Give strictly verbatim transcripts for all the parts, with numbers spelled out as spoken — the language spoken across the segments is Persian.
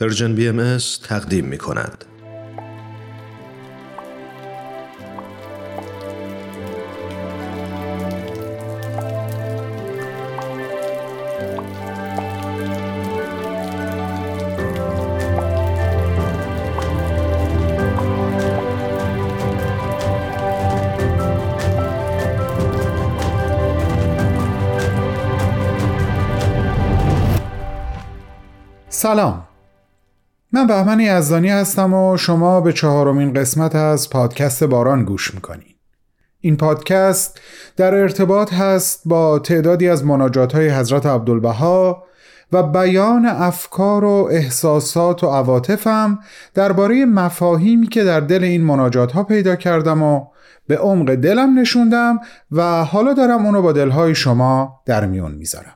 پرژن بی ام اس تقدیم می کند. سلام، من بهمنی ازدانی هستم و شما به چهارمین قسمت از پادکست باران گوش میکنید. این پادکست در ارتباط هست با تعدادی از مناجات‌های حضرت عبدالبها و بیان افکار و احساسات و عواطفم درباره مفاهیمی که در دل این مناجات‌ها پیدا کردم و به عمق دلم نشوندم و حالا دارم اونو با دلهای شما در میون میذارم.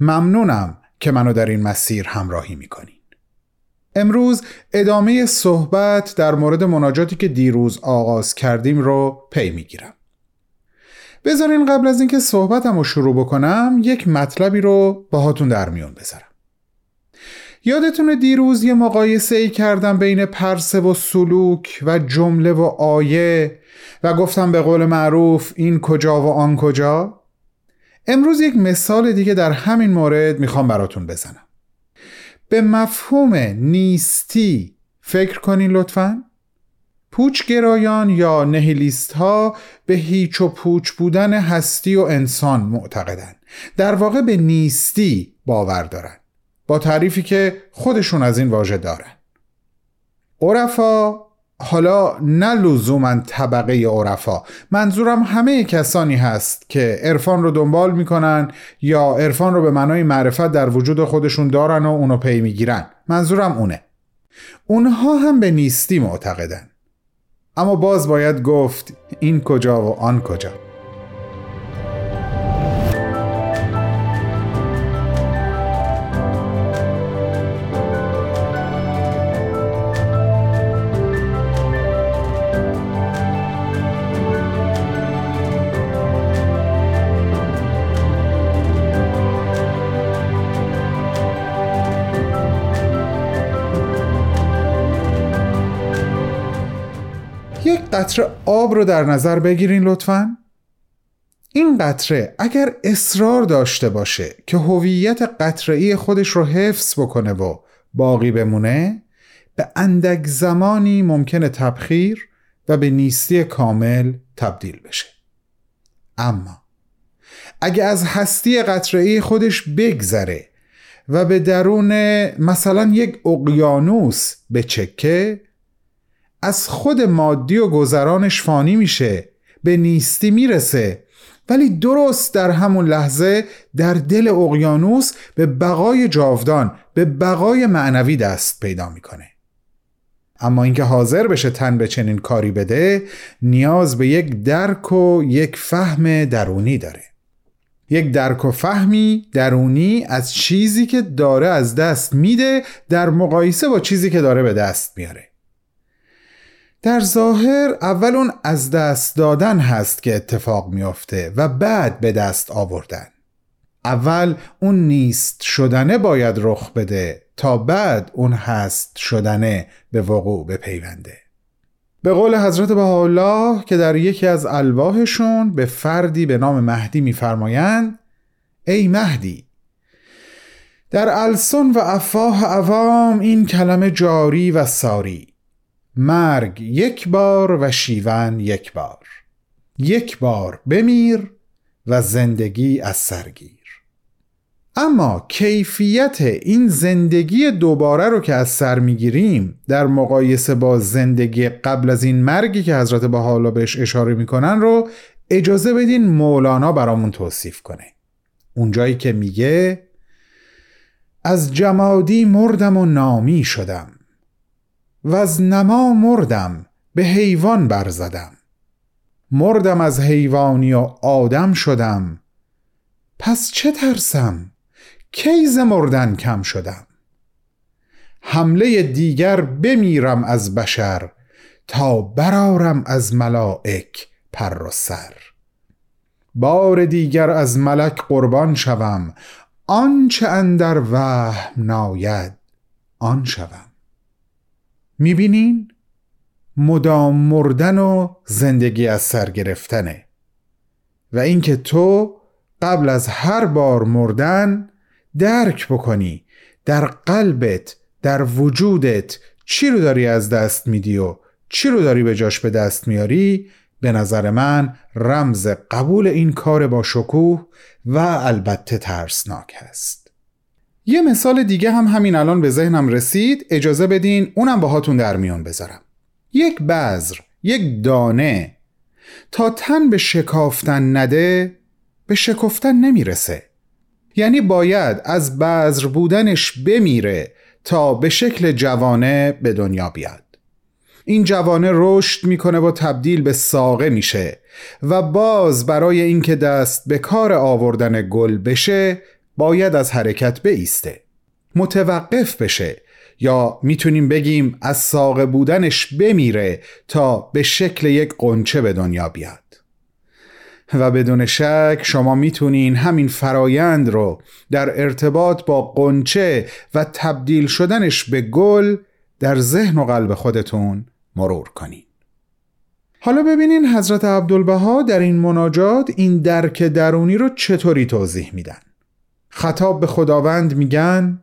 ممنونم که منو در این مسیر همراهی میکنین. امروز ادامه صحبت در مورد مناجاتی که دیروز آغاز کردیم رو پی میگیرم. بذارین قبل از اینکه صحبتم رو شروع بکنم یک مطلبی رو باهاتون در میون بذارم. یادتونه دیروز یه مقایسه ای کردم بین پرسه و سلوک و جمله و آیه و گفتم به قول معروف این کجا و آن کجا؟ امروز یک مثال دیگه در همین مورد میخوام براتون بزنم. به مفهوم نیستی فکر کنین لطفاً. پوچگرایان یا نهیلیست ها به هیچ و پوچ بودن هستی و انسان معتقدن. در واقع به نیستی باور دارن، با تعریفی که خودشون از این واژه دارن. عرفا، حالا نه لزوماً طبقه عرفا، منظورم همه کسانی هست که عرفان رو دنبال میکنن یا عرفان رو به معنای معرفت در وجود خودشون دارن و اونو پی میگیرن، منظورم اونه. اونها هم به نیستی معتقدن. اما باز باید گفت این کجا و آن کجا. قطره آب رو در نظر بگیرین لطفاً. این قطره اگر اصرار داشته باشه که هویت قطره‌ای خودش رو حفظ بکنه و باقی بمونه، به اندک زمانی ممکنه تبخیر و به نیستی کامل تبدیل بشه. اما اگه از هستی قطره‌ای خودش بگذره و به درون مثلا یک اقیانوس بچکه، از خود مادی و گذرانش فانی میشه، به نیستی میرسه، ولی درست در همون لحظه در دل اقیانوس به بقای جاودان، به بقای معنوی دست پیدا میکنه. اما اینکه حاضر بشه تن به چنین کاری بده نیاز به یک درک و یک فهم درونی داره، یک درک و فهمی درونی از چیزی که داره از دست میده در مقایسه با چیزی که داره به دست میاره. در ظاهر اول اون از دست دادن هست که اتفاق میفته و بعد به دست آوردن. اول اون نیست شدنه باید رخ بده تا بعد اون هست شدنه به وقوع بپیونده. به قول حضرت بهاءالله که در یکی از الواحشون به فردی به نام مهدی میفرمایند: ای مهدی، در السن و افواه عوام این کلمه جاری و ساری، مرگ یک بار و شیون یک بار، یک بار بمیر و زندگی از سرگیر. اما کیفیت این زندگی دوباره رو که از سر میگیریم در مقایسه با زندگی قبل از این مرگی که حضرت بهاءالله بهش اشاره میکنن رو اجازه بدین مولانا برامون توصیف کنه. اونجایی که میگه: از جمادی مردم و نامی شدم، و از نما مردم به حیوان برزدم، مردم از حیوانی و آدم شدم، پس چه ترسم کی ز مردن کم شدم. حمله دیگر بمیرم از بشر، تا برارم از ملائک پر و سر. بار دیگر از ملک قربان شوم، آنچه اندر وهم ناید آن شوم. میبینین؟ مدام مردن و زندگی از سر گرفتنه و اینکه تو قبل از هر بار مردن درک بکنی در قلبت، در وجودت چی رو داری از دست میدی و چی رو داری به جاش به دست میاری، به نظر من رمز قبول این کار با شکوه و البته ترسناک هست. یه مثال دیگه هم همین الان به ذهنم رسید، اجازه بدین اونم باهاتون در میون بذارم. یک بذر، یک دانه تا تن به شکافتن نده به شکفتن نمیرسه. یعنی باید از بذر بودنش بمیره تا به شکل جوانه به دنیا بیاد. این جوانه رشد میکنه و تبدیل به ساقه میشه و باز برای اینکه دست به کار آوردن گل بشه باید از حرکت بایسته، متوقف بشه، یا میتونیم بگیم از ساقه بودنش بمیره تا به شکل یک غنچه به دنیا بیاد. و بدون شک شما میتونین همین فرایند رو در ارتباط با غنچه و تبدیل شدنش به گل در ذهن و قلب خودتون مرور کنین. حالا ببینین حضرت عبدالبها در این مناجات این درک درونی رو چطوری توضیح میدن. خطاب به خداوند میگن: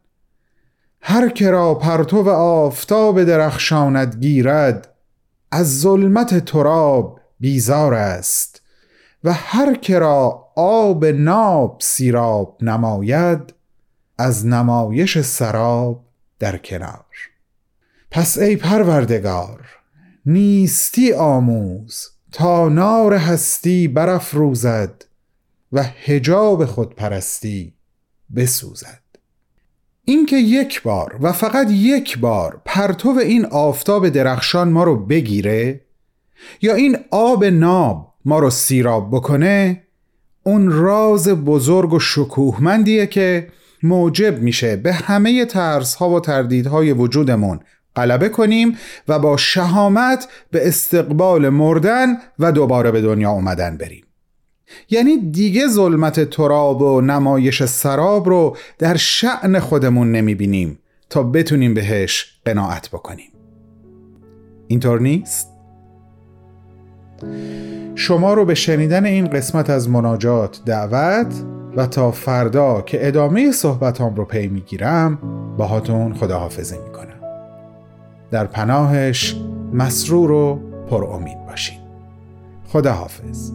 هر که را پرتو و آفتاب درخشاند گیرد، از ظلمت تراب بیزار است و هر که را آب ناب سیراب نماید، از نمایش سراب در کنار. پس ای پروردگار، نیستی آموز تا نار هستی برافروزد و حجاب خودپرستی بسوزد. اینکه یک بار و فقط یک بار پرتو این آفتاب درخشان ما رو بگیره یا این آب ناب ما رو سیراب بکنه، اون راز بزرگ و شکوهمندیه که موجب میشه به همه ترس‌ها و تردیدهای وجودمون غلبه کنیم و با شهامت به استقبال مردن و دوباره به دنیا اومدن بریم. یعنی دیگه ظلمت تراب و نمایش سراب رو در شأن خودمون نمیبینیم تا بتونیم بهش قناعت بکنیم. اینطور نیست؟ شما رو به شنیدن این قسمت از مناجات دعوت و تا فردا که ادامه صحبتام رو پی میگیرم باهاتون خداحافظی میکنم. در پناهش مسرور و پر امید باشین. خداحافظ.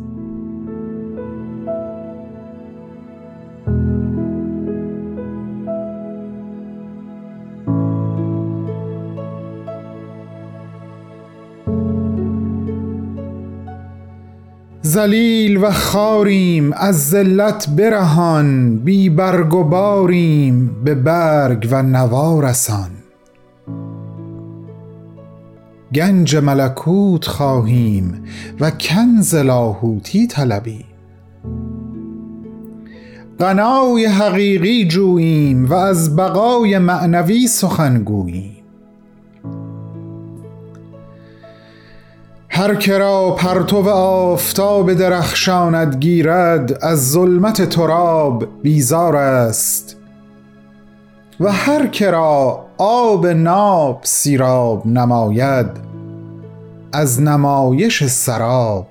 ذلیل و خاریم، از ذلت برهان، بی برگ و باریم، به برگ و نوا رسان. گنج ملکوت خواهیم و کنز لاهوتی طلبیم. غنای حقیقی جوییم و از بقای معنوی سخنگوییم. هر که را پرتو و آفتاب درخشاند گیرد، از ظلمت تراب بیزار است و هر که را آب ناب سیراب نماید، از نمایش سراب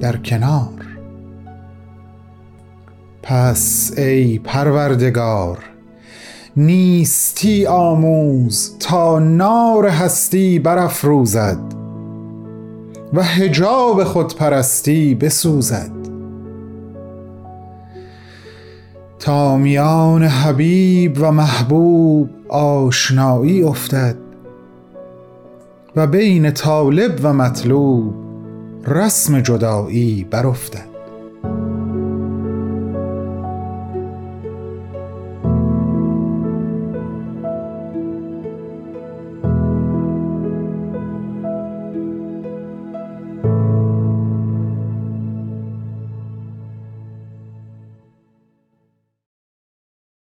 در کنار. پس ای پروردگار، نیستی آموز تا نار هستی برافروزد و حجاب خودپرستی بسوزد. تا میان حبیب و محبوب آشنایی افتد و بین طالب و مطلوب رسم جدایی برافتد.